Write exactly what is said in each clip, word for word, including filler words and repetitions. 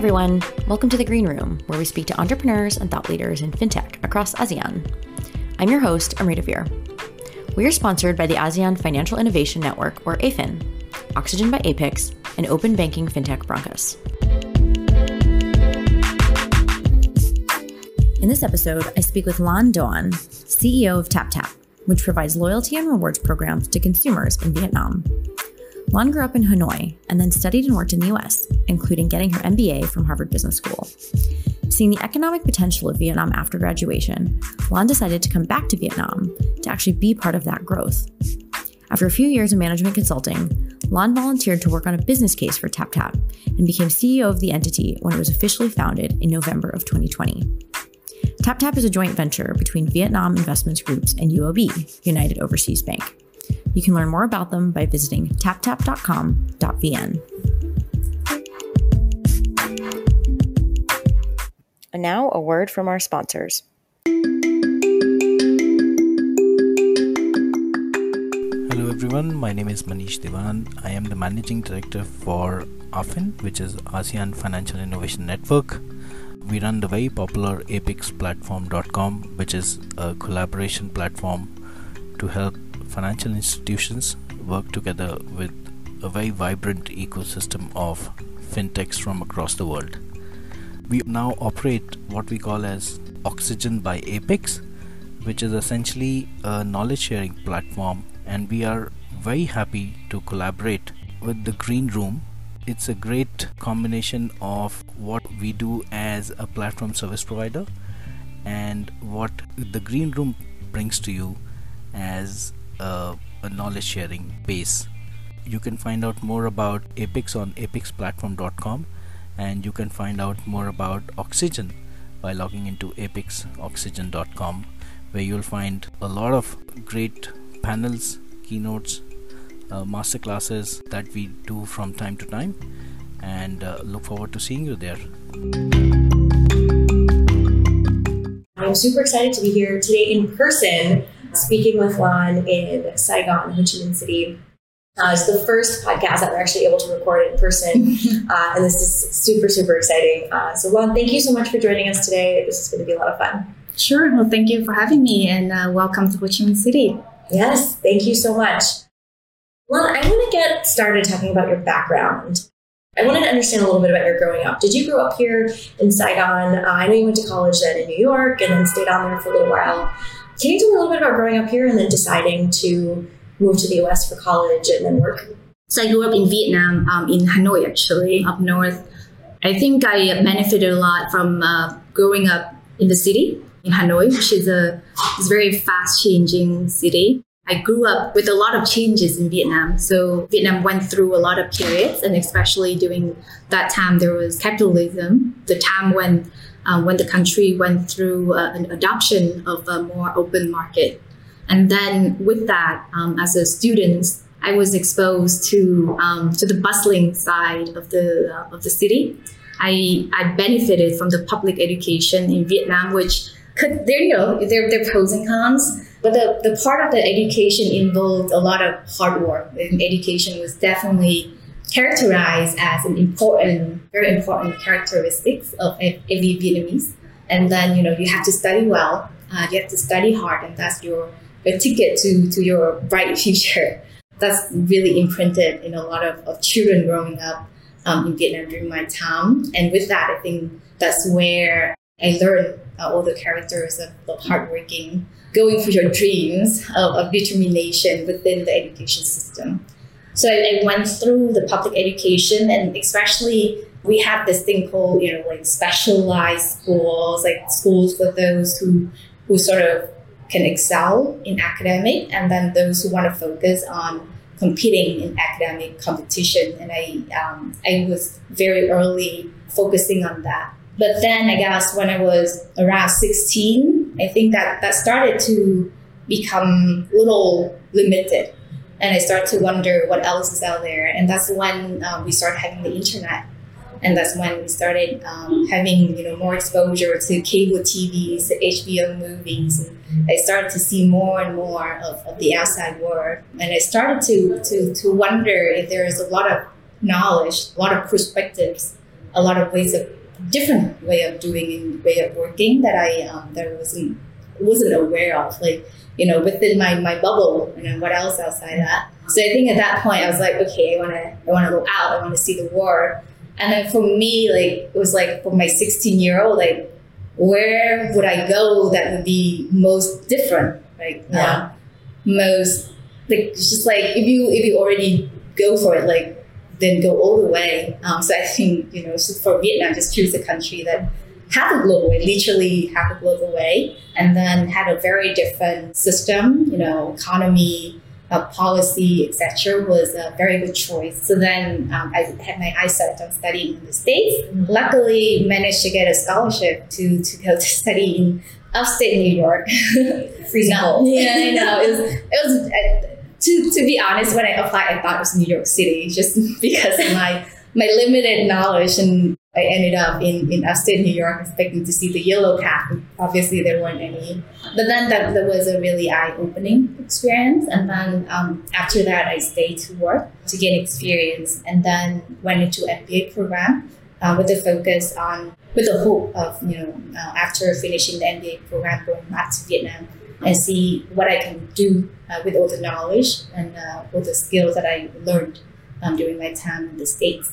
Hi everyone, welcome to The Green Room, where we speak to entrepreneurs and thought leaders in fintech across ASEAN. I'm your host, Amrita Veer. We are sponsored by the ASEAN Financial Innovation Network, or AFIN, Oxygen by Apex, and Open Banking Fintech Broncos. In this episode, I speak with Lan Doan, C E O of TapTap, which provides loyalty and rewards programs to consumers in Vietnam. Lan grew up in Hanoi and then studied and worked in the U S, including getting her M B A from Harvard Business School. Seeing the economic potential of Vietnam after graduation, Lan decided to come back to Vietnam to actually be part of that growth. After a few years of management consulting, Lan volunteered to work on a business case for TapTap and became C E O of the entity when it was officially founded in November of twenty twenty. TapTap is a joint venture between Vietnam Investments Group and U O B, United Overseas Bank. You can learn more about them by visiting tap tap dot com dot v n. And now, a word from our sponsors. Hello everyone, my name is Manish Devan. I am the Managing Director for AFIN, which is ASEAN Financial Innovation Network. We run the very popular apix platform dot com, which is a collaboration platform to help financial institutions work together with a very vibrant ecosystem of fintechs from across the world. We now operate what we call as Oxygen by Apex, which is essentially a knowledge sharing platform, and we are very happy to collaborate with the Green Room. It's a great combination of what we do as a platform service provider and what the Green Room brings to you as a, a knowledge sharing base. You can find out more about Apex on apix platform dot com, and you can find out more about Oxygen by logging into apix oxygen dot com, where you'll find a lot of great panels, keynotes, Uh, master classes that we do from time to time, and uh, look forward to seeing you there. I'm super excited to be here today in person speaking with Lan in Saigon, Ho Chi Minh City. Uh, it's the first podcast that we're actually able to record in person, uh, and this is super, super exciting. Uh, so Lan, thank you so much for joining us today. This is going to be a lot of fun. Sure. Well, thank you for having me, and uh, welcome to Ho Chi Minh City. Yes, thank you so much. Well, I want to get started talking about your background. I wanted to understand a little bit about your growing up. Did you grow up here in Saigon? Uh, I know you went to college then in New York and then stayed on there for a little while. Can you tell me a little bit about growing up here and then deciding to move to the U S for college and then work? So I grew up in Vietnam, um, in Hanoi actually, up north. I think I benefited a lot from uh, growing up in the city, in Hanoi, which is a, is a very fast-changing city. I grew up with a lot of changes in Vietnam. So Vietnam went through a lot of periods, and especially during that time, there was capitalism, the time when um, when the country went through uh, an adoption of a more open market. And then with that, um, as a student, I was exposed to um, to the bustling side of the uh, of the city. I, I benefited from the public education in Vietnam, which could, there you know, there there are pros and cons. But the, the part of the education involved a lot of hard work, and education was definitely characterized as an important, very important characteristics of every Vietnamese. And then, you know, you have to study well, uh, you have to study hard, and that's your, your ticket to, to your bright future. That's really imprinted in a lot of, of children growing up um, in Vietnam during my time. And with that, I think that's where I learned uh, all the characters of, of hardworking, going for your dreams, of, of determination within the education system. So I, I went through the public education, and especially we have this thing called, you know, like specialized schools, like schools for those who who sort of can excel in academic, and then those who want to focus on competing in academic competition. And I um, I was very early focusing on that. But then I guess when I was around sixteen, I think that, that started to become a little limited. And I started to wonder what else is out there. And that's when um, we started having the internet. And that's when we started um, having, you know, more exposure to cable T Vs, to H B O movies. And I started to see more and more of, of the outside world. And I started to, to, to wonder if there is a lot of knowledge, a lot of perspectives a lot of ways of different way of doing and way of working that I um, that I wasn't wasn't aware of, like, you know, within my, my bubble, you know, what else outside that. So I think at that point I was like, okay, I wanna I wanna go out, I wanna see the world. And then for me, like, it was like for my sixteen year old, like, where would I go that would be most different? Like, yeah. um, most like it's just like if you if you already go for it, like, then go all the way. Um, so I think, you know, for Vietnam, just choose a country that had a global way, literally had a global way, and then had a very different system, you know, economy, uh, policy, et cetera, was a very good choice. So then um, I had my eyesight on studying in the States. Mm-hmm. Luckily, managed to get a scholarship to to go to study in upstate New York. Freezing cold. Yeah, I know. It was. It was I, To to be honest, when I applied, I thought it was New York City, just because of my my limited knowledge, and I ended up in, in upstate New York expecting to see the yellow cap. Obviously, there weren't any. But then that, that was a really eye-opening experience. And then um, after that, I stayed to work to gain experience, and then went into an M B A program uh, with a focus on, with the hope of, you know, uh, after finishing the M B A program, going back to Vietnam and see what I can do uh, with all the knowledge and uh, all the skills that I learned um, during my time in the States.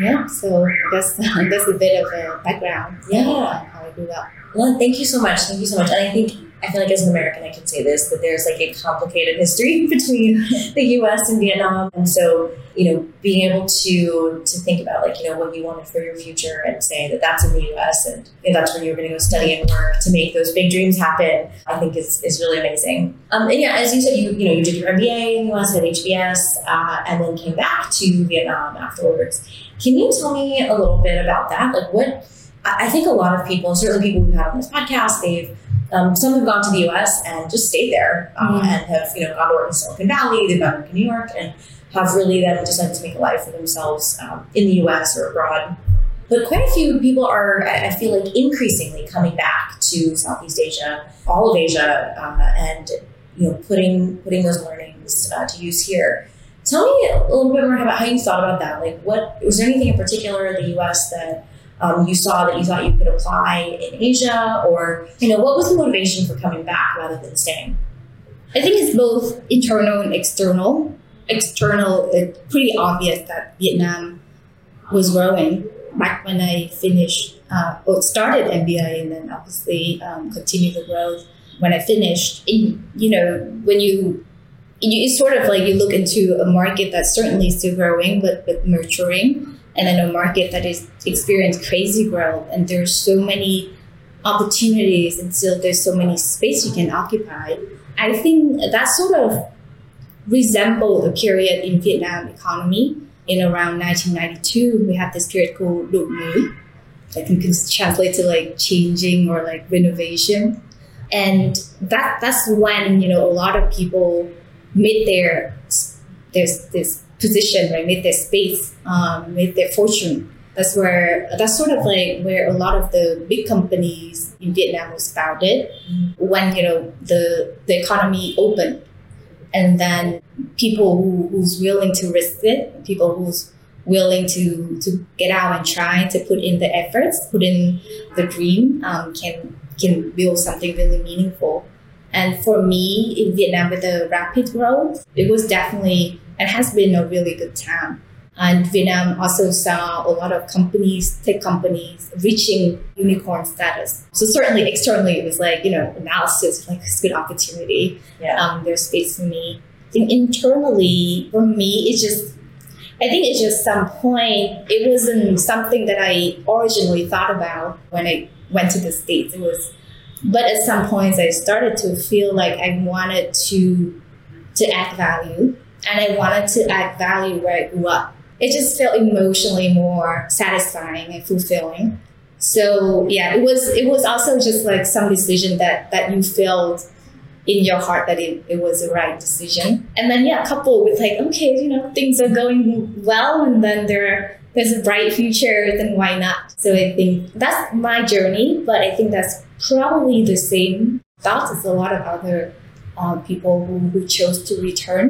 Yeah, so that's uh, that's a bit of a background. Yeah, on how I grew up. Well, thank you so much. Thank you so much. And I think I feel like as an American, I can say this, that there's like a complicated history between the U S and Vietnam, and so, you know, being able to to think about, like, you know, what you wanted for your future and saying that that's in the U S and that's where you're going to go study and work to make those big dreams happen, I think is is really amazing. Um, and yeah, as you said, you you know, you did your M B A in the U S at H B S uh, and then came back to Vietnam afterwards. Can you tell me a little bit about that? Like, what I think a lot of people, certainly people we've had on this podcast, they've Um, some have gone to the U S and just stayed there um, mm. and have, you know, gone to work in Silicon Valley, they've gone to New York, and have really then decided to make a life for themselves um, in the U S or abroad. But quite a few people are, I feel like, increasingly coming back to Southeast Asia, all of Asia, uh, and, you know, putting putting those learnings uh, to use here. Tell me a little bit more about how you thought about that. Like, what was there anything in particular in the U S that Um, you saw that you thought you could apply in Asia, or, you know, what was the motivation for coming back rather than staying? I think it's both internal and external. External, it's pretty obvious that Vietnam was growing back when I finished, uh, or started M B A, and then obviously um, continued the growth when I finished. It, you know, when you, you, it's sort of like you look into a market that's certainly still growing, but, but maturing. And then a market that is experienced crazy growth, and there's so many opportunities, and still there's so many space you can occupy. I think that sort of resembled a period in Vietnam economy in around nineteen ninety-two. We had this period called Đổi Mới. I think it's translated to like changing or like renovation, and that that's when, you know, a lot of people made their their this. position, right? Made their space, um, made their fortune. That's where, that's sort of like where a lot of the big companies in Vietnam was founded. Mm-hmm. When, you know, the the economy opened, and then people who, who's willing to risk it, people who's willing to to get out and try to put in the efforts, put in the dream, um, can can build something really meaningful. And for me, in Vietnam, with the rapid growth, it was definitely, it has been a really good time. And Vietnam also saw a lot of companies, tech companies, reaching unicorn status. So certainly externally, it was like, you know, analysis, like it's a good opportunity. Yeah. Um, there's space for me. I think internally, for me, it's just, I think it's just some point, it wasn't something that I originally thought about when I went to the States. It was, but at some points I started to feel like I wanted to to add value. And I wanted to add value where I grew up. It just felt emotionally more satisfying and fulfilling. So yeah, it was it was also just like some decision that, that you felt in your heart that it, it was the right decision. And then yeah, coupled with like, okay, you know, things are going well, and then there there's a bright future, then why not? So I think that's my journey, but I think that's probably the same thoughts as a lot of other uh, people who, who chose to return.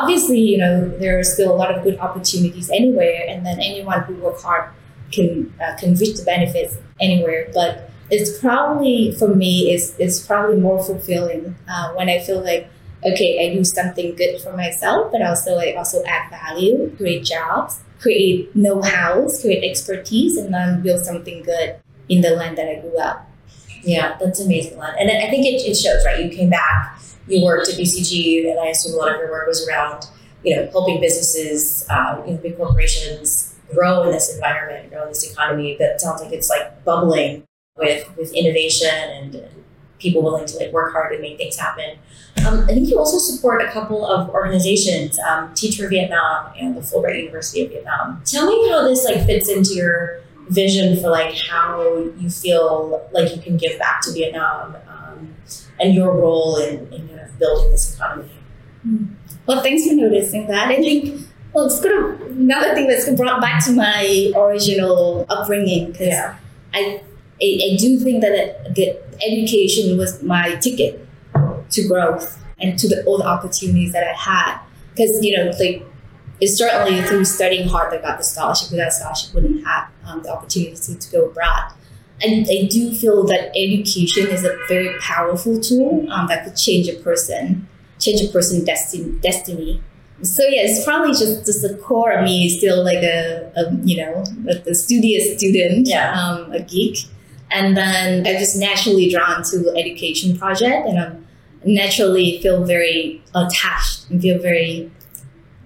Obviously, you know, there are still a lot of good opportunities anywhere, and then anyone who works hard can uh, can reach the benefits anywhere. But it's probably, for me, it's, it's probably more fulfilling uh, when I feel like, okay, I do something good for myself, but also I also add value, create jobs, create know-hows, create expertise, and then build something good in the land that I grew up. Yeah, that's amazing, Lan. And I think it, it shows, right? You came back, you worked at B C G, and I assume a lot of your work was around, you know, helping businesses, um, you know, big corporations grow in this environment, grow in this economy that sounds like it's like bubbling with, with innovation and people willing to like work hard and make things happen. Um, I think you also support a couple of organizations, um, Teach for Vietnam and the Fulbright University of Vietnam. Tell me how this like fits into your vision for like how you feel like you can give back to Vietnam um, and your role in, in kind of building this economy. Well, thanks for noticing that. I think well, it's kind of another thing that's brought back to my original upbringing, because yeah. I, I I do think that it, the education was my ticket to growth and to the, all the opportunities that I had. Because you know, like it's certainly through studying hard that I got the scholarship. Without scholarship, wouldn't have um, the opportunity to, to go abroad. And I do feel that education is a very powerful tool um, that could change a person, change a person's desti- destiny. So yeah, it's probably just, just the core of me is still like a, a you know, a, a studious student, yeah. um, a geek. And then I'm just naturally drawn to education project, and I naturally feel very attached and feel very,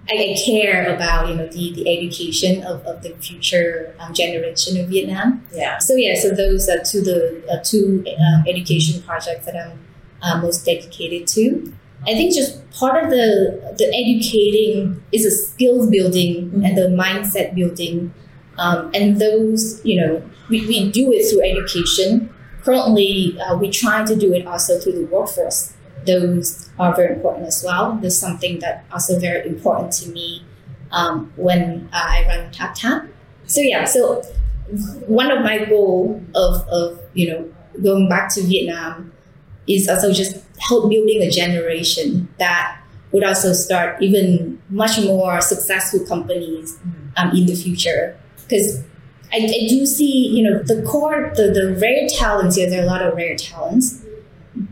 I, I care about, you know, the, the education of, of the future um, generation of Vietnam. Yeah. So yeah, so those are two, the, uh, two um, education projects that I'm uh, most dedicated to. I think just part of the the educating is a skills building mm-hmm. and the mindset building. Um, and those, you know, we, we do it through education. Currently, uh, we try to do it also through the workforce. Those are very important as well. There's something that also very important to me um, when uh, I run TapTap. So yeah, so one of my goals of, of, you know, going back to Vietnam is also just help building a generation that would also start even much more successful companies um, in the future. Because I, I do see, you know, the core, the, the rare talents, yeah, there are a lot of rare talents,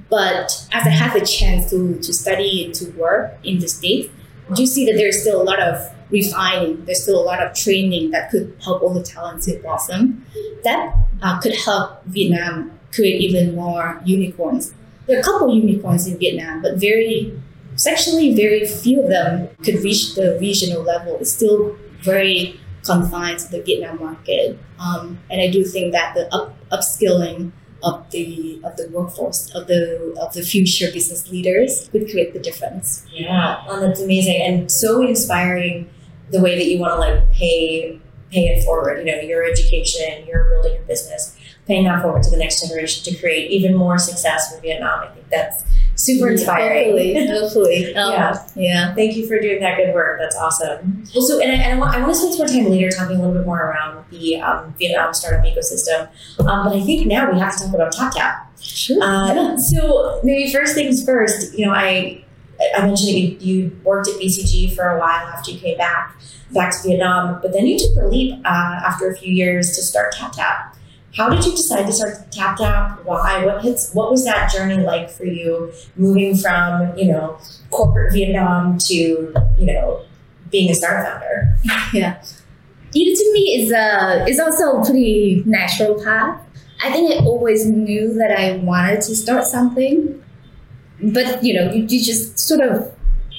but as I have a chance to, to study and to work in the States, I do see that there's still a lot of refining, there's still a lot of training that could help all the talents to blossom. That uh, could help Vietnam create even more unicorns. There are a couple unicorns in Vietnam, but very, it's actually very few of them could reach the regional level. It's still very confined to the Vietnam market. Um, and I do think that the up, upskilling of the of the workforce, of the of the future business leaders would create the difference. Yeah, well, that's amazing and so inspiring the way that you want to like pay pay it forward, you know, your education, your building your business. Paying that forward to the next generation to create even more success for Vietnam. I think that's super inspiring. Hopefully, hopefully. Um, yeah. yeah. Thank you for doing that good work. That's awesome. Well, so, and I, and I, want, I want to spend some more time later talking a little bit more around the um, Vietnam startup ecosystem. Um, but I think now we have to talk about TapTap. Sure. Uh, yeah. So maybe first things first, you know, I I mentioned that you, you worked at B C G for a while after you came back, back to Vietnam, but then you took a leap uh, after a few years to start TapTap. How did you decide to start TapTap? Why? What hits? What was that journey like for you, moving from you know corporate Vietnam to you know being a startup founder? Yeah, it to me is a is also a pretty natural path. I think I always knew that I wanted to start something, but you know you, you just sort of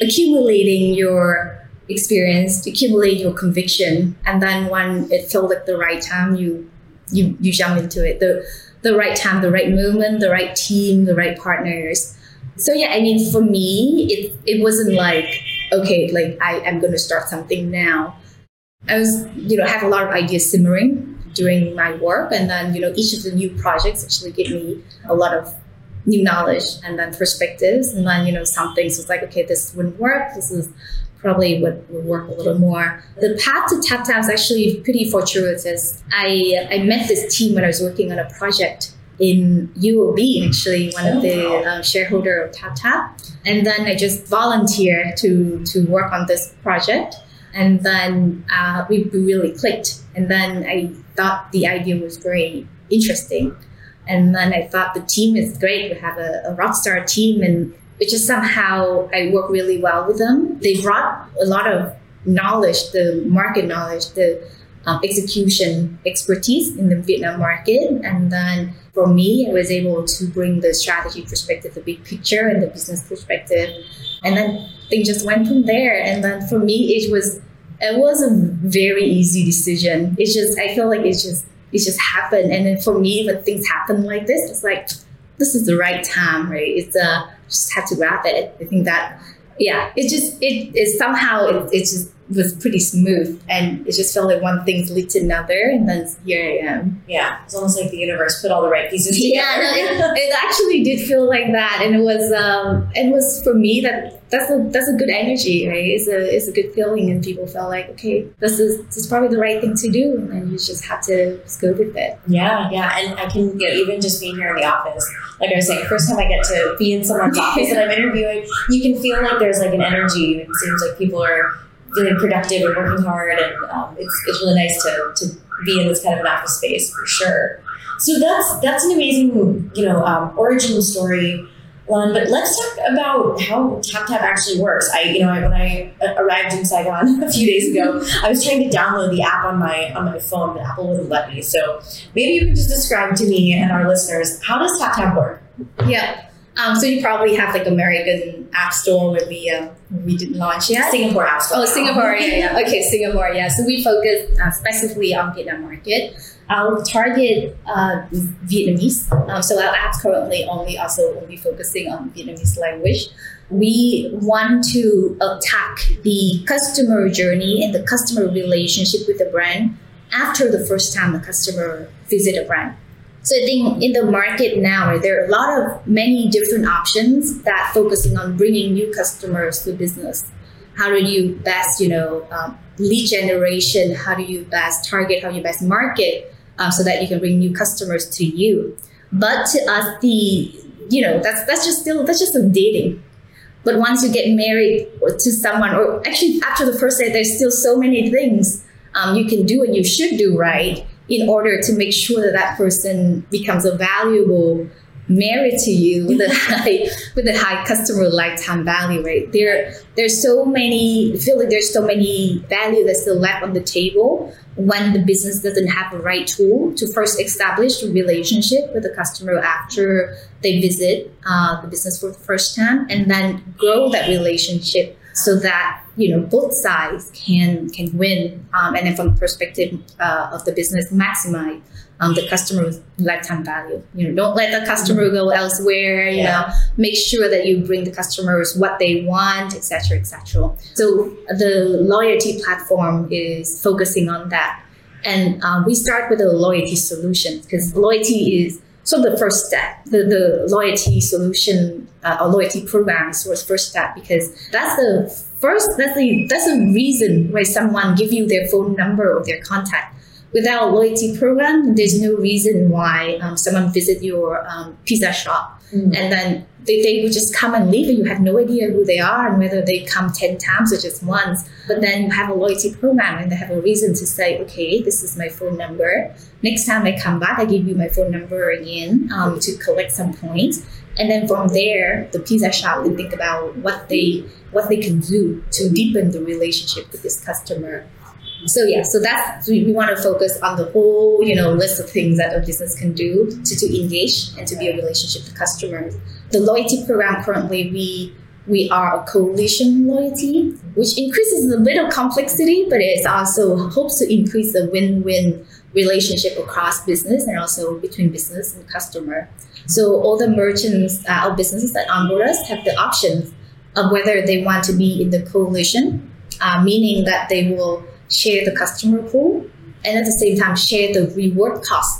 accumulating your experience, to accumulate your conviction, and then when it felt like the right time, you. You you jump into it, the the right time, the right moment, the right team, the right partners. So yeah, I mean for me, it it wasn't like okay, like I am going to start something now. I was you know have a lot of ideas simmering during my work, and then you know each of the new projects actually gave me a lot of new knowledge and then perspectives, and then you know some things was like okay, this wouldn't work. This is probably would, would work a little more. The path to TapTap is actually pretty fortuitous. I I met this team when I was working on a project in U O B, actually one oh, of the wow. uh, shareholder of TapTap. And then I just volunteered to, to work on this project. And then uh, we really clicked. And then I thought the idea was very interesting. And then I thought the team is great. We have a, a rock star team, and which is somehow I work really well with them. They brought a lot of knowledge, the market knowledge, the um, execution expertise in the Vietnam market. And then for me, I was able to bring the strategy perspective, the big picture and the business perspective. And then things just went from there. And then for me, it was it was a very easy decision. It's just, I feel like it's just, it just happened. And then for me, when things happen like this, it's like, this is the right time, right? It's uh, just have to grab it. I think that, yeah, it just, it is somehow, it, it just was pretty smooth. And it just felt like one thing led to another. And then here I am. Yeah, it's almost like the universe put all the right pieces together. Yeah, no, it, it actually did feel like that. And it was, um, it was for me that, That's a that's a good energy, right? It's a it's a good feeling, and people felt like, okay, this is this is probably the right thing to do, and then you just have to just go with it. Yeah, yeah, and I can, you know, even just being here in the office, like I was saying, first time I get to be in someone's office that I'm interviewing, you can feel like there's like an energy. It seems like people are really productive and working hard, and um, it's it's really nice to to be in this kind of an office space for sure. So that's that's an amazing, you know, um, origin story. Um, but let's talk about how TapTap actually works. I, you know, I, when I arrived in Saigon a few days ago, I was trying to download the app on my on my phone, but Apple wouldn't let me. So maybe you can just describe to me and our listeners, how does TapTap work? Yeah. Um, so you probably have like American App Store where we uh, we didn't launch yet. Singapore App Store. Oh, Singapore. Yeah, yeah. Okay, Singapore. Yeah. So we focus uh, specifically on Vietnam market. I'll target uh, Vietnamese. Um, so our apps currently only also only focusing on Vietnamese language. We want to attack the customer journey and the customer relationship with the brand after the first time the customer visit a brand. So I think in the market now, there are a lot of many different options that focusing on bringing new customers to business. How do you best, you know, um, lead generation? How do you best target? How do you best market uh, so that you can bring new customers to you? But to us, the, you know, that's that's just still that's just some dating. But once you get married to someone, or actually after the first date, there's still so many things um, you can do and you should do right in order to make sure that that person becomes a valuable married to you with a high with a high customer lifetime value, right? There there's so many I feel like there's so many value that's still left on the table when the business doesn't have the right tool to first establish the relationship with the customer after they visit uh, the business for the first time, and then grow that relationship so that, you know, both sides can can win, um, and then from the perspective uh, of the business, maximize Um, the customer's lifetime value. You know, don't let the customer go elsewhere. You yeah. know, make sure that you bring the customers what they want, et cetera, et cetera. So the loyalty platform is focusing on that. And um, we start with a loyalty solution, because loyalty is sort of the first step. The, the loyalty solution uh, or loyalty program is sort of first step, because that's the first, that's the, that's the reason why someone give you their phone number or their contact. Without a loyalty program, there's no reason why um, someone visit your um, pizza shop mm. and then they, they would just come and leave, and you have no idea who they are and whether they come ten times or just once. But then you have a loyalty program, and they have a reason to say, okay, this is my phone number. Next time I come back, I give you my phone number again um, to collect some points. And then from there, the pizza shop will think about what they what they can do to deepen the relationship with this customer. So yeah, so that's, we, we want to focus on the whole, you know, list of things that a business can do to, to engage and to build a relationship with customers. The loyalty program currently, we we are a coalition loyalty, which increases a bit of complexity, but it also hopes to increase the win-win relationship across business and also between business and customer. So all the merchants uh, or businesses that onboard us have the options of whether they want to be in the coalition, uh, meaning that they will share the customer pool, and at the same time share the reward cost.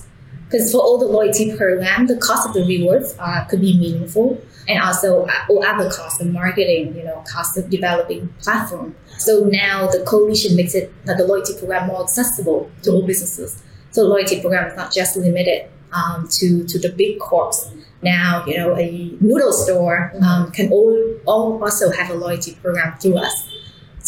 Because for all the loyalty program, the cost of the rewards uh, could be meaningful, and also all other costs of marketing, you know, cost of developing platform. So now the coalition makes it uh, the loyalty program more accessible to all businesses. So the loyalty program is not just limited um, to to the big corps. Now, you know, a noodle store um, can all, all also have a loyalty program through us.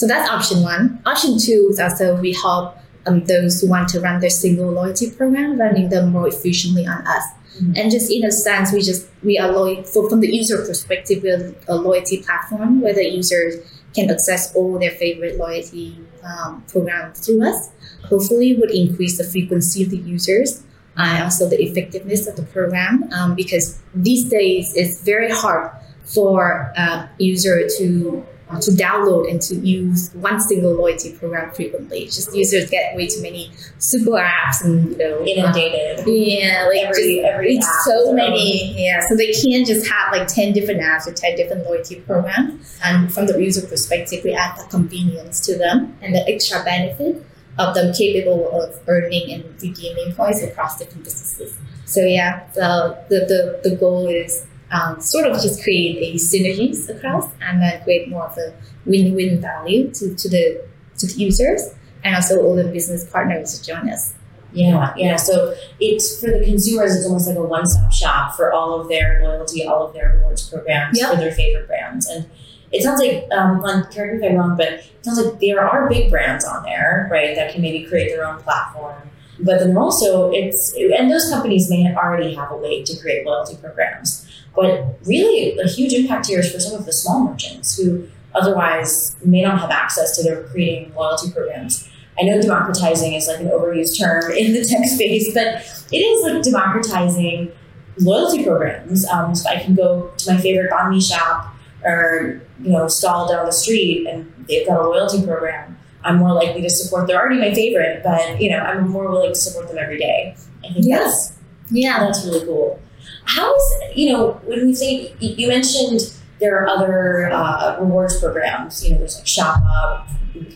So that's option one. Option two is also we help um, those who want to run their single loyalty program, running them more efficiently on us. Mm-hmm. And just in a sense, we just we are loyal for, from the user perspective, we're a loyalty platform where the users can access all their favorite loyalty um, program through us. Hopefully, it would increase the frequency of the users and uh, also the effectiveness of the program, um, because these days it's very hard for a uh, user to uh, to download and to use one single loyalty program frequently. It's just users get way too many super apps and you know inundated. Um, yeah, like every, just, every it's app so many. Own. Yeah, so they can't just have like ten different apps or ten different loyalty programs. And from the user perspective, we add the convenience to them and the extra benefit of them capable of earning and redeeming points across different businesses. So yeah, the the the, the goal is um, sort of just create a synergies across and then create more of a win-win value to, to the to the users and also all the business partners to join us. Yeah, yeah. So it's for the consumers, it's almost like a one-stop shop for all of their loyalty, all of their rewards programs, yep, for their favorite brands. And it sounds like, um, correct me if I'm wrong, but it sounds like there are big brands on there, right, that can maybe create their own platform. But then also, it's, and those companies may already have a way to create loyalty programs. But really, a huge impact here is for some of the small merchants who otherwise may not have access to their creating loyalty programs. I know democratizing is like an overused term in the tech space, but it is like democratizing loyalty programs. Um, so I can go to my favorite banh mi shop or, you know, stall down the street and they've got a loyalty program, I'm more likely to support. They're already my favorite, but, you know, I'm more willing to support them every day. I think yes. that's, yeah. that's really cool. How is, you know, when we think, you mentioned there are other uh, rewards programs, you know, there's like ShopUp,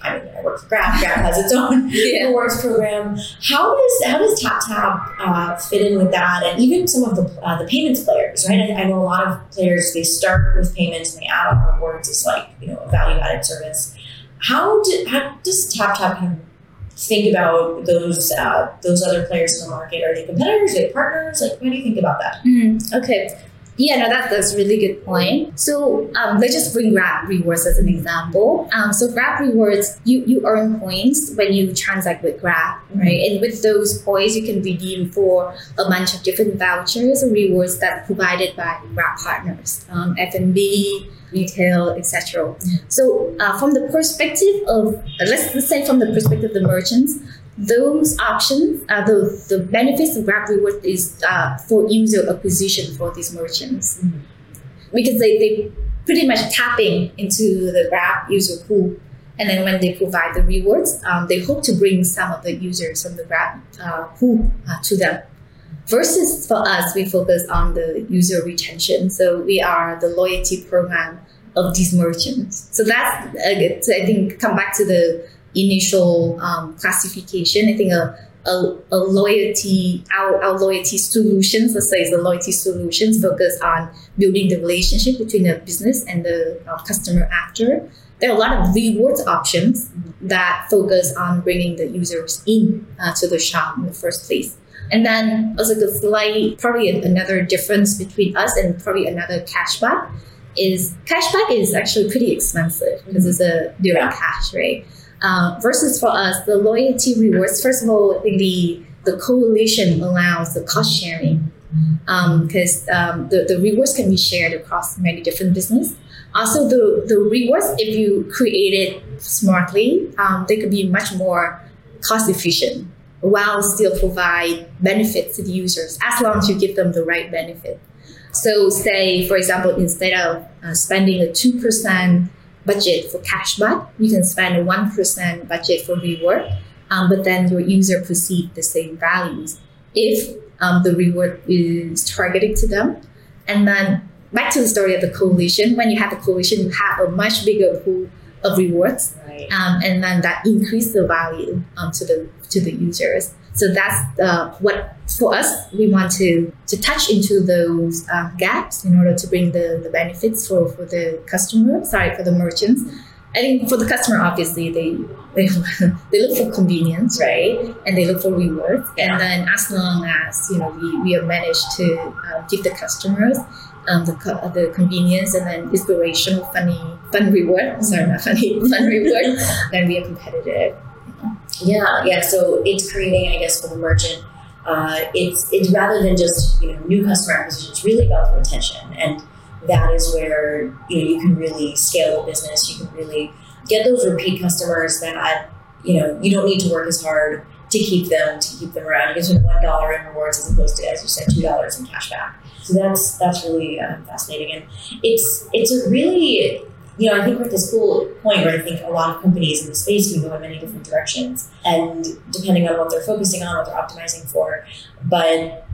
I mean, I work for Grab, Grab has its own yeah. rewards program. How does how does TapTap uh, fit in with that? And even some of the uh, the payments players, right? I, I know a lot of players, they start with payments and they add on rewards as like, you know, a value-added service. How, do, how does TapTap kind of think about those uh, those other players in the market? Are they competitors? Are they partners? Like, what do you think about that? Mm, okay. Yeah, no, that, that's a really good point. So um, let's just bring Grab Rewards as an example. Um, so Grab Rewards, you, you earn points when you transact with Grab, right? Mm-hmm. And with those points, you can redeem for a bunch of different vouchers and rewards that are provided by Grab partners, um, F and B, retail, et cetera. Mm-hmm. So uh, from the perspective of, let's, let's say from the perspective of the merchants, those options, uh, the, the benefits of Grab Rewards is uh, for user acquisition for these merchants. Mm-hmm. Because they, they pretty much tapping into the Grab user pool. And then when they provide the rewards, um, they hope to bring some of the users from the Grab uh, pool uh, to them. Versus for us, we focus on the user retention. So we are the loyalty program of these merchants. So that's, uh, so I think, come back to the initial um, classification. I think a, a, a loyalty, our, our loyalty solutions, let's say the loyalty solutions focus on building the relationship between the business and the uh, customer after. There are a lot of rewards options that focus on bringing the users in uh, to the shop in the first place. And then also the slight, probably another difference between us and probably another cashback is, cashback is actually pretty expensive because mm-hmm. it's a direct cash, right? Uh, versus for us, the loyalty rewards, first of all, I think the, the coalition allows the cost sharing because um, um, the, the rewards can be shared across many different businesses. Also, the, the rewards, if you create it smartly, um, they could be much more cost efficient while still provide benefits to the users as long as you give them the right benefit. So say, for example, instead of uh, spending a two percent budget for cashback, you can spend a one percent budget for reward, um, but then your user perceive the same values if um, the reward is targeted to them. And then back to the story of the coalition, when you have a coalition, you have a much bigger pool of rewards, right. um, and then that increase the value um, to the to the users. So that's uh, what, for us, we want to, to touch into those uh, gaps in order to bring the, the benefits for, for the customer, sorry, for the merchants. I think for the customer, obviously, they they, they look for convenience, right? And they look for rewards. Yeah. And then as long as, you know, we, we have managed to uh, give the customers um, the the convenience and then inspirational, funny, fun reward, sorry, not funny, fun reward, then we are competitive. Yeah, yeah. So it's creating, I guess, for the merchant, uh, it's it's rather than just you know new customer acquisition, it's really about the retention, and that is where you know you can really scale the business. You can really get those repeat customers that you know you don't need to work as hard to keep them to keep them around. You get sort of one dollar in rewards as opposed to, as you said, two dollars in cash back. So that's that's really uh, fascinating, and it's it's a really. You know, I think we're at this cool point where I think a lot of companies in the space can go in many different directions, and depending on what they're focusing on, what they're optimizing for. But,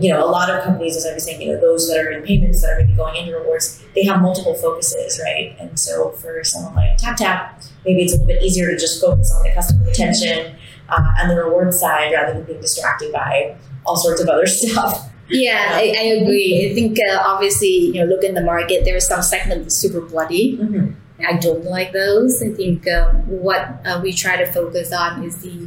you know, a lot of companies, as I was saying, you know, those that are in payments that are maybe going into rewards, they have multiple focuses, right? And so for someone like TapTap, maybe it's a little bit easier to just focus on the customer retention uh, and the reward side rather than being distracted by all sorts of other stuff. Yeah, I, I agree. I think uh, obviously, you know, look in the market, there are some segments that's super bloody. Mm-hmm. I don't like those. I think um, what uh, we try to focus on is the,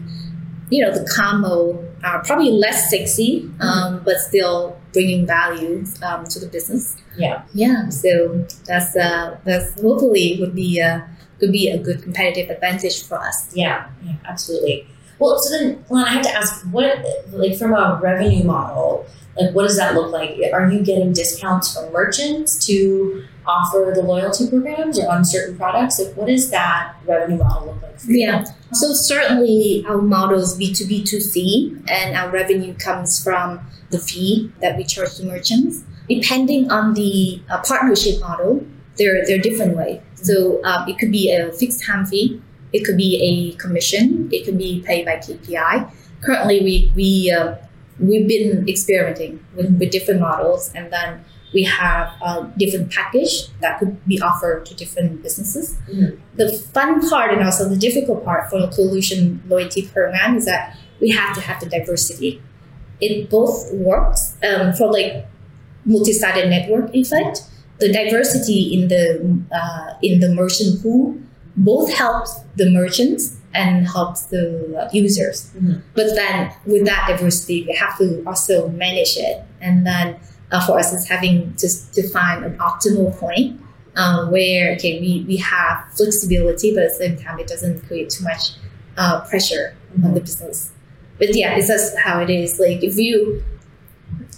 you know, the combo, uh, probably less sexy, mm-hmm. um, but still bringing value um, to the business. Yeah. Yeah. So that's uh, that's hopefully would be uh, could be a good competitive advantage for us. Yeah, yeah, absolutely. Well, so then, Lan, I have to ask, what, like, from a revenue model, like, what does that look like? Are you getting discounts from merchants to offer the loyalty programs or on certain products? Like, what does that revenue model look like for you? Yeah. So certainly our model is B two B two C, and our revenue comes from the fee that we charge to merchants. Depending on the uh, partnership model, there there are different ways. So um, it could be a fixed time fee. It could be a commission. It could be paid by K P I. Currently, we... we uh, We've been experimenting with, with different models, and then we have a different package that could be offered to different businesses. Mm-hmm. The fun part and also the difficult part for the coalition loyalty program is that we have to have the diversity. It both works um, for like multi-sided network effect. The diversity in the uh, in the merchant pool both helps the merchants and helps the users. Mm-hmm. But then with that diversity, we have to also manage it. And then uh, for us, it's having just to find an optimal point um, where, okay, we, we have flexibility, but at the same time, it doesn't create too much uh, pressure mm-hmm. on the business. But yeah, it's just how it is. Like if you,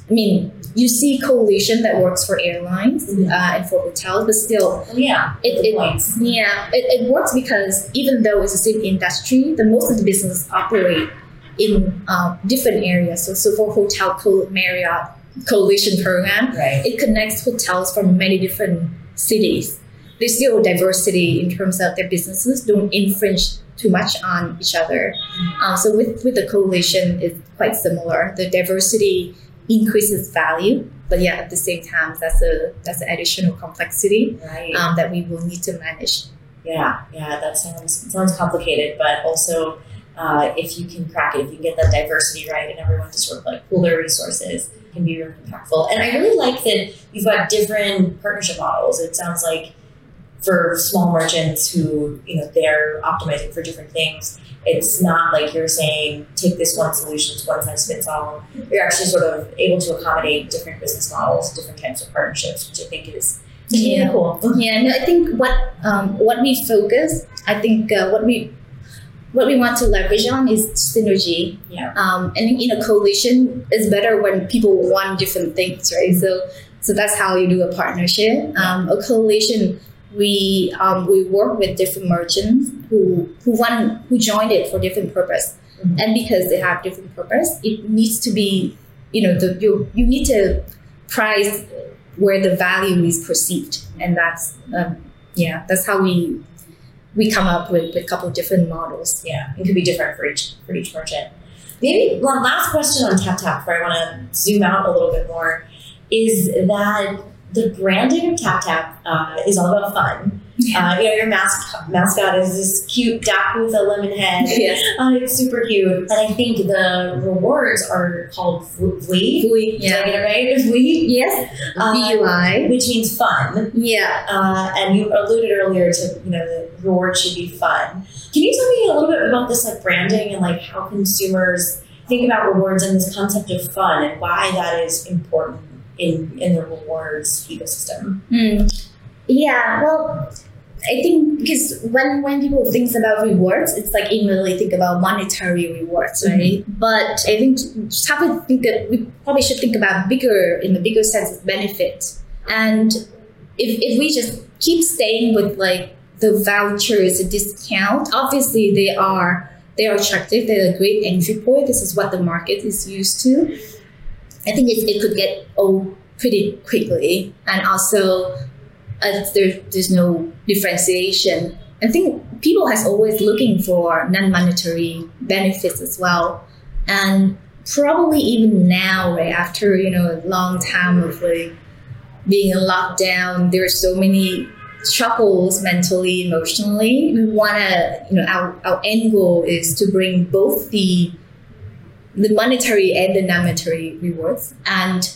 I mean, you see coalition that works for airlines mm-hmm. uh, and for hotels, but still, yeah, it, it works. Yeah, it, it works because even though it's the same industry, the most of the businesses operate in uh, different areas. So, so for hotel co- Marriott coalition program, right. It connects hotels from many different cities. There's still diversity in terms of their businesses don't infringe too much on each other. Mm-hmm. Uh, so with with the coalition, it's quite similar. The diversity increases value, but yeah, at the same time, that's a that's an additional complexity right. um, that we will need to manage. Yeah, yeah, that sounds sounds complicated, but also uh, if you can crack it, if you can get that diversity right, and everyone just sort of like pool their resources, it can be really impactful. And I really like that you've got different partnership models. It sounds like for small merchants who you know they're optimizing for different things. It's not like you're saying, take this one solution to one size fits all. You're actually sort of able to accommodate different business models, different types of partnerships, which I think is yeah. really cool. Yeah, no, I think what um, what we focus, I think uh, what we what we want to leverage on is synergy. Yeah. Um, and in a coalition, it's better when people want different things, right? So so that's how you do a partnership. Um, a coalition. We um, we work with different merchants who who want who joined it for different purpose, mm-hmm. and because they have different purpose, it needs to be you know the, you you need to price where the value is perceived, and that's um, yeah that's how we we come up with, with a couple of different models. Yeah, it could be different for each for each merchant. Maybe one last question on TapTap, where I want to zoom out a little bit more, is that. The branding of TapTap uh, is all about fun. Yeah. Uh, you know, your mascot, mascot is this cute duck with a lemon head. Yes. Uh, it's super cute. And I think the rewards are called Vui. Vui. Did I get it right? Vui? Yes. Uh, V U I. Which means fun. Yeah. Uh, and you alluded earlier to, you know, the reward should be fun. Can you tell me a little bit about this, like, branding and, like, how consumers think about rewards and this concept of fun and why that is important? In, in the rewards ecosystem? Mm. Yeah, well, I think because when, when people think about rewards, it's like immediately think about monetary rewards, right? Mm-hmm. But I think just have to think that we probably should think about bigger, in the bigger sense of benefit. And if if we just keep staying with like the vouchers, the discount, obviously they are they are attractive. They're a great entry point. This is what the market is used to. I think it, it could get old pretty quickly, and also uh, there, there's no differentiation. I think people has always looking for non-monetary benefits as well, and probably even now, right after you know a long time of like being in lockdown, there are so many struggles mentally, emotionally. We want to, you know, our, our end goal is to bring both the the monetary and the non-monetary rewards. And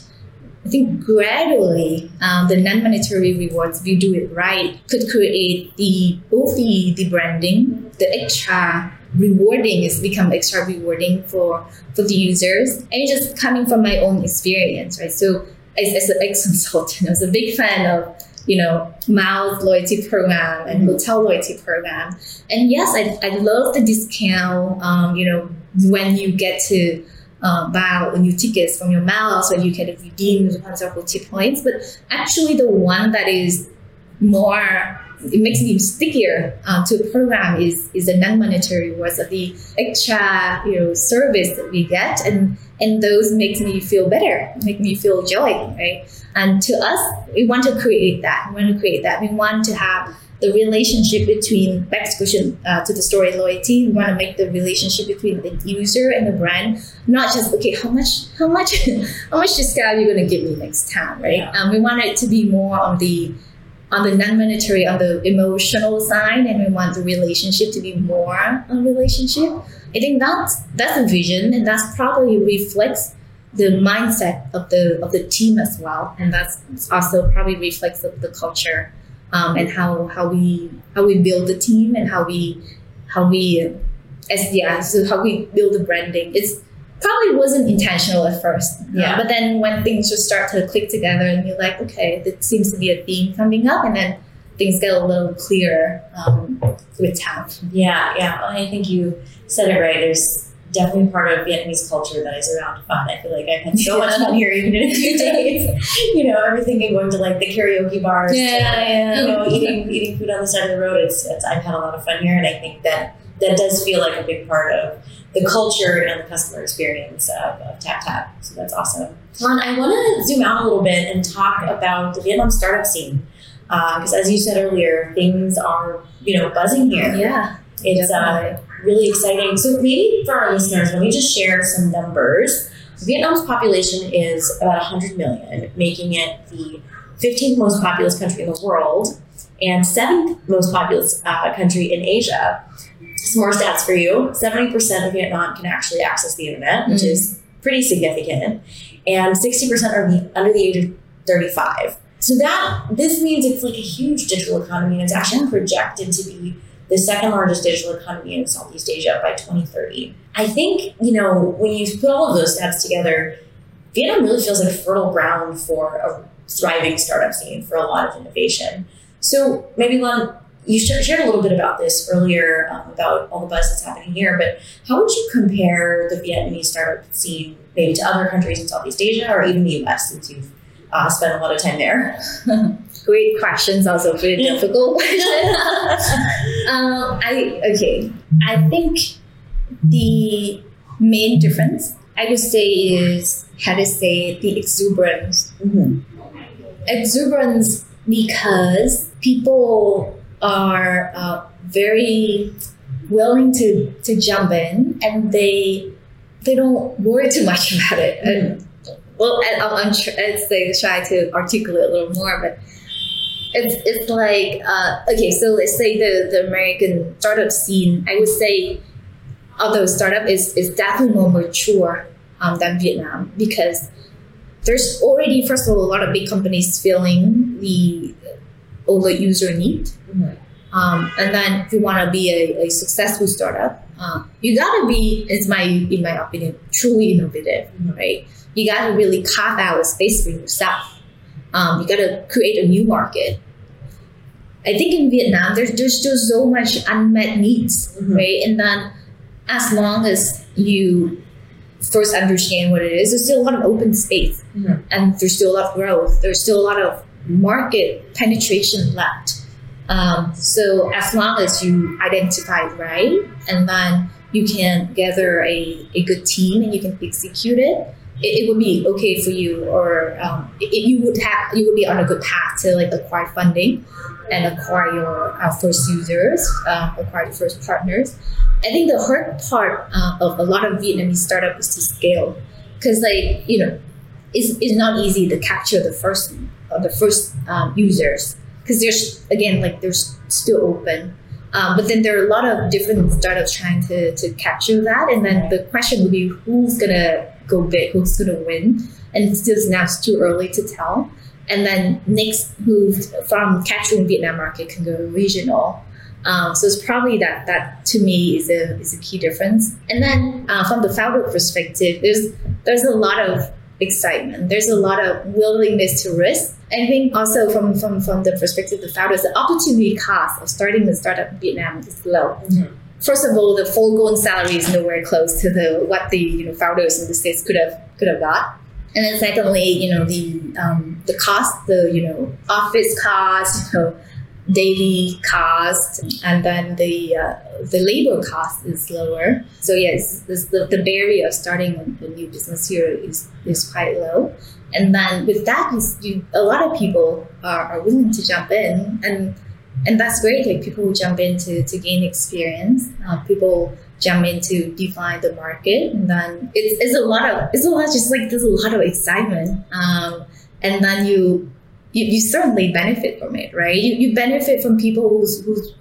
I think gradually, um, the non-monetary rewards, if you do it right, could create the both the, the branding, the extra rewarding is become extra rewarding for, for the users. And just coming from my own experience, right? So as, as an ex-consultant, I was a big fan of, you know, Miles loyalty program and hotel loyalty program. And yes, I, I love the discount, um, you know, when you get to uh, buy new tickets from your miles, when you can redeem the loyalty points. But actually the one that is more, it makes me stickier uh, to a program is is the non-monetary rewards of the extra, you know, service that we get. And and those makes me feel better, make me feel joy, right? And to us, we want to create that. We want to create that. We want to have the relationship between, back to, uh, to the story loyalty, we want to make the relationship between the user and the brand, not just, okay, how much, how much, how much discount are you going to give me next time, right? Yeah. Um, we want it to be more on the on the non-monetary, on the emotional side, and we want the relationship to be more a relationship. I think that's that's a vision, and that's probably reflects the mindset of the of the team as well, and that's also probably reflects of the culture um, and how how we how we build the team and how we how we as yeah so how we build the branding. It's probably wasn't intentional at first, yeah. But then when things just start to click together, and you're like, okay, there seems to be a theme coming up, and then things get a little clearer um, with time. Yeah, yeah. Well, I think you said it right. There's definitely part of Vietnamese culture that is around fun. I feel like I've had so much fun here, even in a few days. You know, everything and going to like the karaoke bars, yeah, to, yeah. You know, eating eating food on the side of the road. It's, it's I've had a lot of fun here, and I think that that does feel like a big part of the culture and the customer experience of, of TapTap. So that's awesome. Lan, I want to zoom out a little bit and talk about the Vietnam startup scene. Because uh, as you said earlier, things are, you know, buzzing here. Yeah. It's uh, really exciting. So maybe for our listeners, let me just share some numbers. Vietnam's population is about one hundred million, making it the fifteenth most populous country in the world and seventh most populous uh, country in Asia. Some more stats for you. seventy percent of Vietnam can actually access the internet, which mm-hmm. is pretty significant. And sixty percent are under the age of thirty-five. So that this means it's like a huge digital economy, and it's actually projected to be the second largest digital economy in Southeast Asia by twenty thirty. I think, you know, when you put all of those stats together, Vietnam really feels like fertile ground for a thriving startup scene, for a lot of innovation. So maybe Lan, you shared a little bit about this earlier, um, about all the buzz that's happening here, but how would you compare the Vietnamese startup scene maybe to other countries in Southeast Asia or even the U S, since you've uh, spent a lot of time there? Great questions, also pretty difficult questions. um, I, okay, I think the main difference I would say is, how to say, the exuberance. Mm-hmm. Exuberance because people are uh, very willing to, to jump in, and they they don't worry too much about it. And, well, I'm, I'm tr- I'd say try to articulate a little more, but it's it's like uh, okay. So let's say the, the American startup scene. I would say, although startup is is definitely more mature um, than Vietnam, because there's already, first of all, a lot of big companies filling the all the user need. Mm-hmm. Um, and then if you want to be a, a successful startup, uh, you got to be, it's my, in my opinion, truly innovative, mm-hmm. right? You got to really carve out a space for yourself. Um, you got to create a new market. I think in Vietnam, there's, there's still so much unmet needs, mm-hmm. right? And then as long as you first understand what it is, there's still a lot of open space, mm-hmm. and there's still a lot of growth. There's still a lot of market penetration left. Um, so as long as you identify right, and then you can gather a, a good team and you can execute it, it, it would be okay for you, or um, it, you would have you would be on a good path to like acquire funding and acquire your uh, first users, uh, acquire your first partners. I think the hard part uh, of a lot of Vietnamese startups is to scale, because like you know, it's it's not easy to capture the first uh, the first um, users. Because there's, again, like there's still open. Um, but then there are a lot of different startups trying to, to capture that. And then the question would be, who's going to go big? Who's going to win? And it's still now it's too early to tell. And then next move from capturing Vietnam market can go regional. Um, so it's probably that, that to me is a, is a key difference. And then uh, from the founder perspective, there's, there's a lot of excitement. There's a lot of willingness to risk. I think also from, from, from the perspective of the founders, the opportunity cost of starting a startup in Vietnam is low. Mm-hmm. First of all, the foregone salary is nowhere close to the what the you know founders in the States could have could have got. And then secondly, you know the um, the cost, the you know office cost, you know, daily cost, and then the uh, the labor cost is lower. So yes, this, the the barrier of starting a new business here is is quite low. And then with that, you, a lot of people are, are willing to jump in, and and that's great. Like people who jump in to, to gain experience, uh, people jump in to define the market, and then it's it's a lot of it's a lot just like there's a lot of excitement, um, and then you, you you certainly benefit from it, right? You you benefit from people who's who's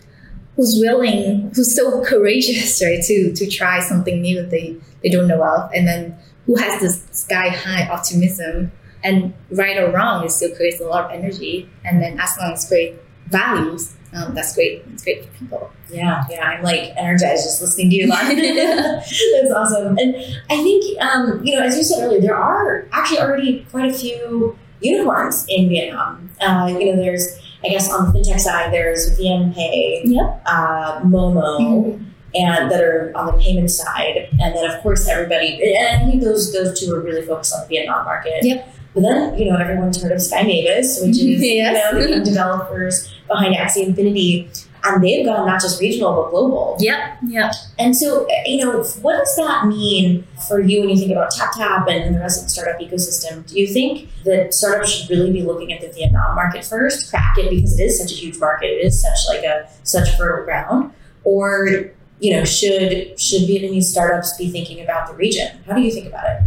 who's willing, who's so courageous, right, to to try something new that they they don't know of, and then who has this sky high optimism. And right or wrong, it still creates a lot of energy. And then as long as great values, um, that's great. It's great for people. Yeah, yeah. I'm like energized just listening to you. That's awesome. And I think, um, you know, as you said earlier, there are actually already quite a few unicorns in Vietnam. Uh, you know, there's, I guess on the fintech side, there's VnPay, yep. uh, Momo, mm-hmm. and that are on the payment side. And then, of course, everybody, and I think those, those two are really focused on the Vietnam market. Yep. But then, you know, everyone's heard of Sky Mavis, which is, yes. you know, the developers behind Axie Infinity. And they've gone not just regional, but global. Yep, yep. And so, you know, what does that mean for you when you think about TapTap and the rest of the startup ecosystem? Do you think that startups should really be looking at the Vietnam market first, crack it because it is such a huge market, it is such like a, such fertile ground? Or, you know, should, should Vietnamese startups be thinking about the region? How do you think about it?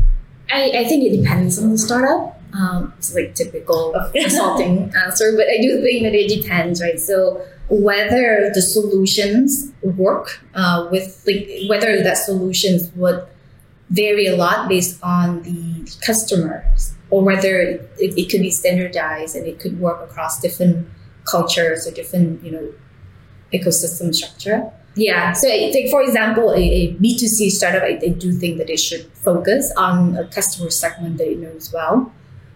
I, I think it depends on the startup. Um, it's like typical consulting answer, but I do think that it depends, right? So whether the solutions work uh, with, like whether that solutions would vary a lot based on the customers, or whether it, it could be standardized and it could work across different cultures or different, you know, ecosystem structure. Yeah, so I think, for example, a, a B two C startup, I, I do think that it should focus on a customer segment that it knows well.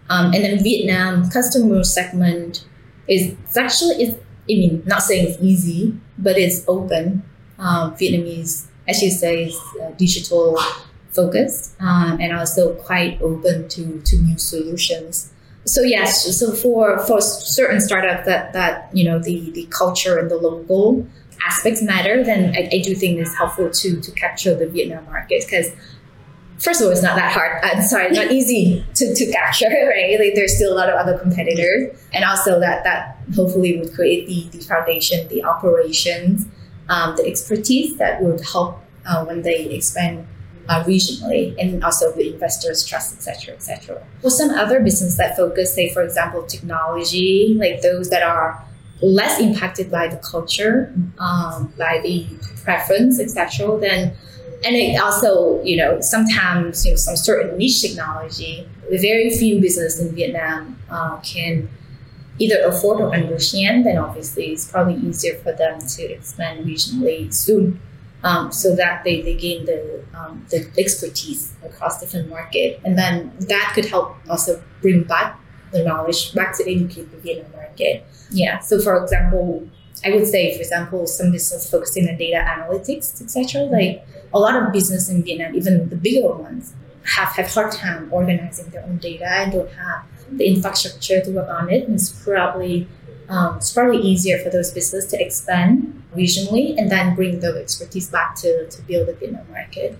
Um, and then Vietnam customer segment is it's actually, it's, I mean, not saying it's easy, but it's open. Um, Vietnamese, as you say, is uh, digital focused um, and also quite open to, to new solutions. So yes, so for, for certain startups that, that, you know, the, the culture and the local aspects matter, then I, I do think it's helpful to to capture the Vietnam market, because first of all, it's not that hard. I'm sorry, not easy to, to capture, right? Like there's still a lot of other competitors, and also that that hopefully would create the, the foundation, the operations, um, the expertise that would help uh, when they expand uh, regionally, and also the investors' trust, et cetera, et cetera. Well, some other business that focus, say for example, technology, like those that are less impacted by the culture, um, by the preference, et cetera. Then, and it also, you know, sometimes you know, some certain niche technology, very few businesses in Vietnam uh, can either afford or understand. Then obviously, it's probably easier for them to expand regionally soon, um, so that they, they gain the um, the expertise across different market, and then that could help also bring back the knowledge back to educate the Vietnam market. Yeah. So, for example, I would say, for example, some business focusing on data analytics, et cetera. Like a lot of business in Vietnam, even the bigger ones, have had hard time organizing their own data and don't have the infrastructure to work on it. And it's probably um, it's probably easier for those businesses to expand regionally and then bring the expertise back to, to build the Vietnam market.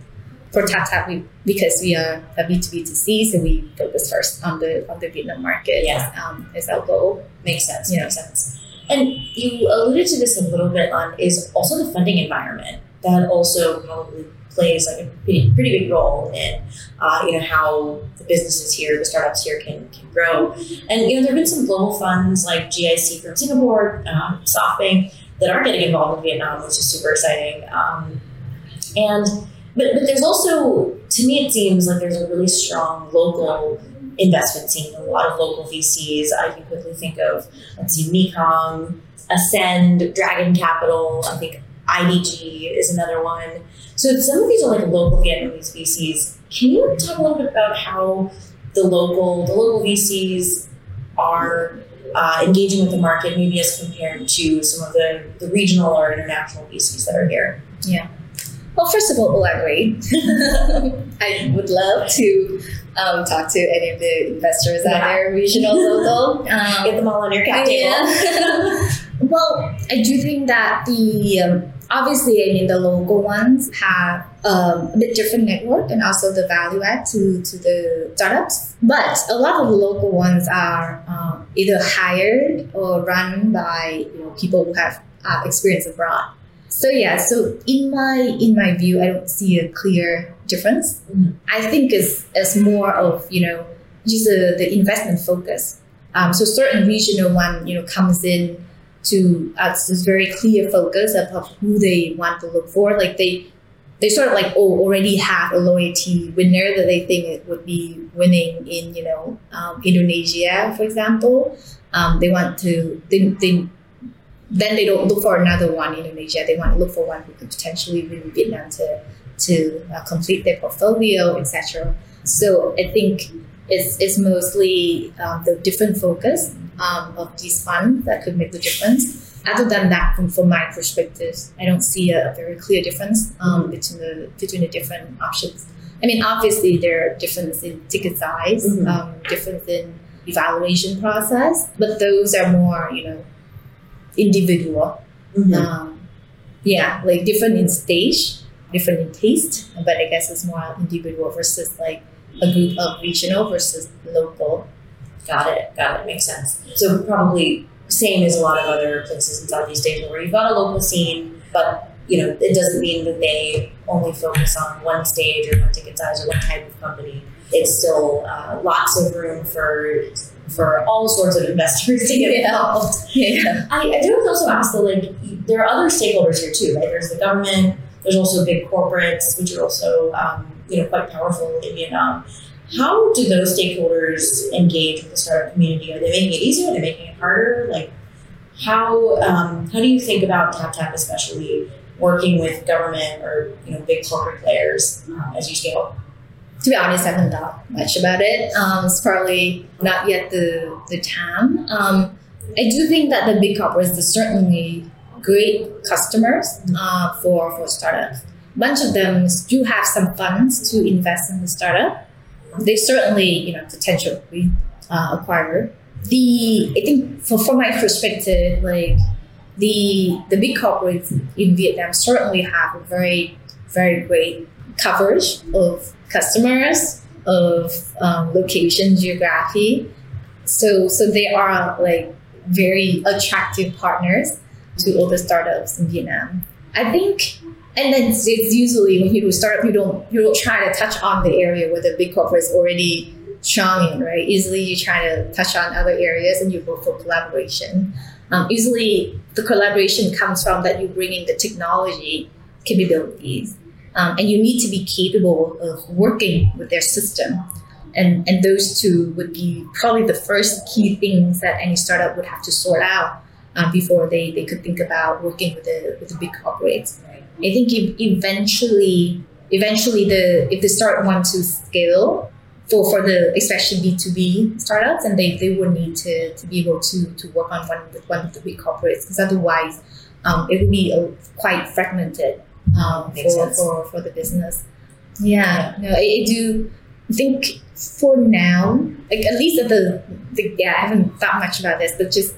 For TapTap, we, because we are a B two B two C, so we focus first on the on the Vietnam market. Yeah, um, is our goal. Makes sense. Yeah. Makes sense. And you alluded to this a little bit on is also the funding environment that also probably plays like a pretty, pretty big role in uh, you know how the businesses here, the startups here can can grow. And you know there have been some global funds like G I C from Singapore, um, SoftBank that are getting involved in Vietnam, which is super exciting. Um, and But but there's also, to me, it seems like there's a really strong local investment scene. A lot of local V Cs. I can quickly think of, let's see, Mekong, Ascend, Dragon Capital. I think I D G is another one. So some of these are like local Vietnamese V Cs. Can you talk a little bit about how the local the local V Cs are uh, engaging with the market, maybe as compared to some of the, the regional or international V Cs that are here? Yeah. Well, first of all, elaborate. I would love to um, talk to any of the investors yeah. out there, regional, local. Um, Get them all on your cap table. Yeah. Well, I do think that the, um, obviously, I mean, the local ones have um, a bit different network and also the value add to, to the startups. But a lot of the local ones are um, either hired or run by you know, people who have uh, experience abroad. So yeah, so in my in my view, I don't see a clear difference. Mm-hmm. I think it's, it's more of, you know, just a, the investment focus. Um, so certain regional one, you know, comes in to uh, this very clear focus of, of who they want to look for. Like they they sort of like oh, already have a loyalty winner that they think it would be winning in, you know, um, Indonesia, for example. Um, they want to, they, they Then they don't look for another one in Indonesia. They want to look for one who could potentially win Vietnam to to uh, complete their portfolio, et cetera. So I think it's it's mostly um, the different focus um, of these funds that could make the difference. Other than that, from, from my perspective, I don't see a very clear difference um, between the between the different options. I mean, obviously there are differences in ticket size, mm-hmm. um, difference in evaluation process, but those are more, you know. individual. Mm-hmm. Um, yeah, like different in stage, different in taste, but I guess it's more individual versus like a group of regional versus local. Got it. Got it. Makes sense. So probably same as a lot of other places in Southeast Asia where you've got a local scene, but you know, it doesn't mean that they only focus on one stage or one ticket size or one type of company. It's still uh, lots of room for for all sorts of investors to get involved. Yeah. Yeah. I, I do also ask though, like, there are other stakeholders here too, right? There's the government, there's also big corporates, which are also, um, you know, quite powerful in Vietnam. How do those stakeholders engage with the startup community? Are they making it easier? Are they making it harder? Like, how um, how do you think about TapTap especially working with government or, you know, big corporate players um, as you scale? To be honest, I haven't thought much about it. Um, it's probably not yet the the time. Um, I do think that the big corporates are certainly great customers uh, for, for startups. A bunch of them do have some funds to invest in the startup. They certainly, you know, potentially uh, acquire. The I think for, from my perspective, like the the big corporates in Vietnam certainly have a very very great coverage of customers, of um, location, geography. So so they are like very attractive partners to all the startups in Vietnam. I think, and then it's, it's usually when you do startup, you don't you don't try to touch on the area where the big corporate is already strong in, right? Easily you try to touch on other areas and you go for collaboration. Um, usually the collaboration comes from that you bring in the technology capabilities. Um, and you need to be capable of working with their system. And and those two would be probably the first key things that any startup would have to sort out um, before they, they could think about working with the with the big corporates. I think if eventually eventually the if the startup wants to scale, for, for the especially B two B startups, and they, they would need to, to be able to, to work on one with one of the big corporates, because otherwise um, it would be a, quite fragmented um, for, for for the business. Yeah, no, I, I do think for now, like at least at the, the yeah, I haven't thought much about this, but just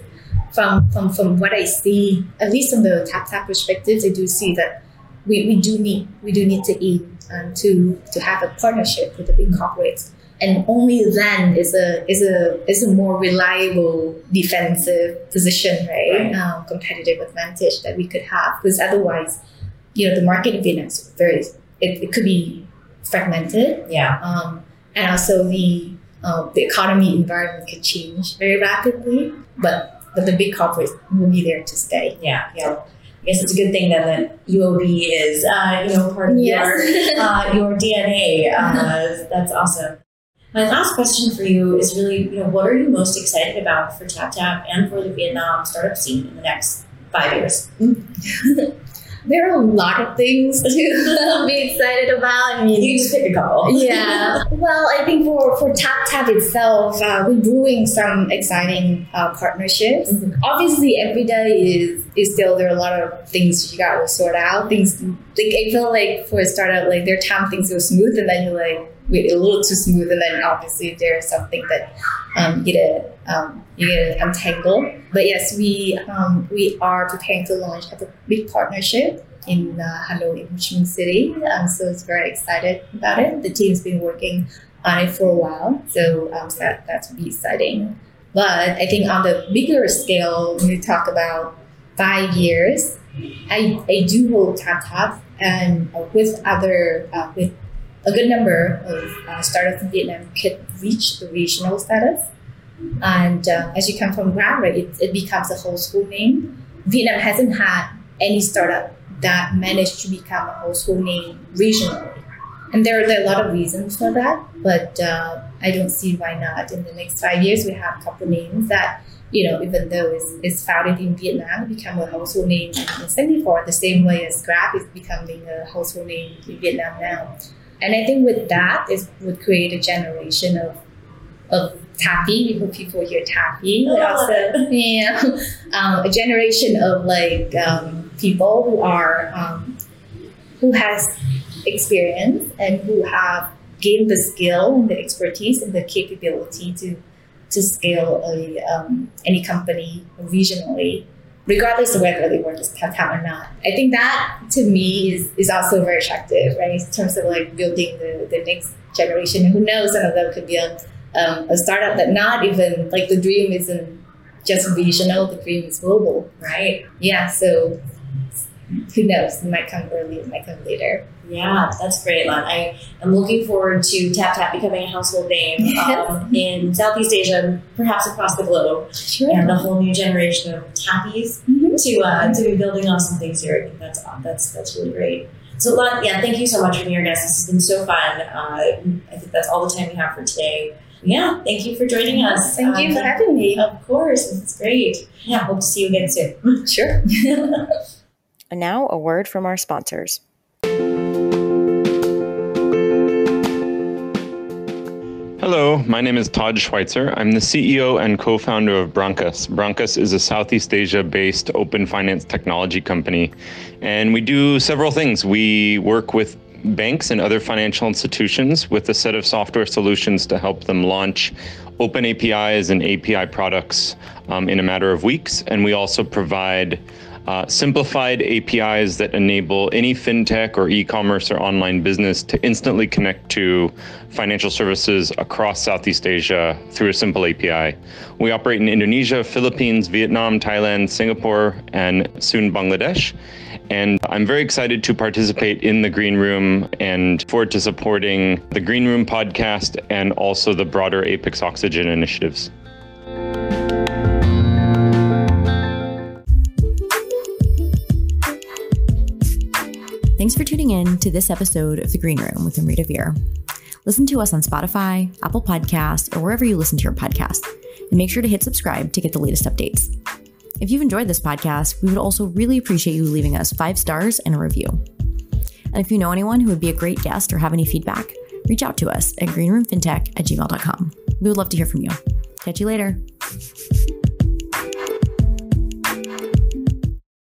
from from from what I see, at least from the TapTap perspective, I do see that we, we do need we do need to aim um, to to have a partnership with the big corporates. And only then is a is a is a more reliable defensive position, right? right. Um, competitive advantage that we could have, because otherwise, you know, the market in Vietnam is very it, it could be fragmented. Yeah. Um, and also the uh, the economy environment could change very rapidly, but but the big corporates will be there to stay. Yeah. Yeah. I guess it's a good thing that the U O B is uh, you know part of yes. your uh, your D N A. Uh, that's awesome. My last question for you is really, you know, what are you most excited about for TapTap and for the Vietnam startup scene in the next five years? There are a lot of things to be excited about. I mean, you just pick a couple. Yeah. Well, I think for, for TapTap itself, uh, we're doing some exciting uh, partnerships. Mm-hmm. Obviously, every day is is still, there are a lot of things you got to sort out. Things like I feel like for a startup, like there are times things go smooth, and then you're like, wait, a little too smooth, and then obviously there's something that um, you get to um, you get to untangle. But yes, we um, we are preparing to launch a big partnership in uh, Hanoi, in Ho Chi Minh City. Um, so it's very excited about it. The team's been working on it for a while, so um, that that will be exciting. But I think on the bigger scale, when we talk about five years, I I do hold TapTap and uh, with other uh, with. A good number of uh, startups in Vietnam could reach the regional status. And uh, as you come from Grab, right, it, it becomes a whole school name. Vietnam hasn't had any startup that managed to become a whole school name regionally. And there, there are a lot of reasons for that, but uh, I don't see why not. In the next five years, we have a couple names that, you know, even though it's, it's founded in Vietnam, it become a household name in Singapore, the same way as Grab is becoming a household name in Vietnam now. And I think with that, it would create a generation of of Tappy, who people hear Tappy, but also yeah, um, a generation of like um, people who are um, who has experience and who have gained the skill and the expertise and the capability to to scale a, um, any company regionally, regardless of whether they work as TapTap or not. I think that, to me, is, is also very attractive, right? In terms of like building the, the next generation. Who knows, some of them could be a, um, a startup that not even, like the dream isn't just regional, the dream is global, right? Yeah, so who knows, it might come early, it might come later. Yeah, that's great, Lan. I am looking forward to TapTap becoming a household name yes. um, in Southeast Asia, perhaps across the globe, sure. and a whole new generation of Tappies mm-hmm. to uh, to be building on some things here. I think that's that's that's really great. So, Lan, yeah, thank you so much for being our guest. This has been so fun. Uh, I think that's all the time we have for today. Yeah, thank you for joining us. Thank um, you for having me. Of course, it's great. Yeah, hope to see you again soon. Sure. And now, a word from our sponsors. Hello, my name is Todd Schweitzer. I'm the C E O and co-founder of Broncos. Broncos is a Southeast Asia-based open finance technology company, and we do several things. We work with banks and other financial institutions with a set of software solutions to help them launch open A P Is and A P I products um, in a matter of weeks, and we also provide Uh, simplified A P Is that enable any fintech or e-commerce or online business to instantly connect to financial services across Southeast Asia through a simple A P I. We operate in Indonesia, Philippines, Vietnam, Thailand, Singapore, and soon Bangladesh. And I'm very excited to participate in the Green Room and forward to supporting the Green Room podcast and also the broader APIX Oxygen initiatives. Thanks for tuning in to this episode of The Green Room with Amrita Veer. Listen to us on Spotify, Apple Podcasts, or wherever you listen to your podcast. And make sure to hit subscribe to get the latest updates. If you've enjoyed this podcast, we would also really appreciate you leaving us five stars and a review. And if you know anyone who would be a great guest or have any feedback, reach out to us at greenroomfintech at gmail dot com. We would love to hear from you. Catch you later.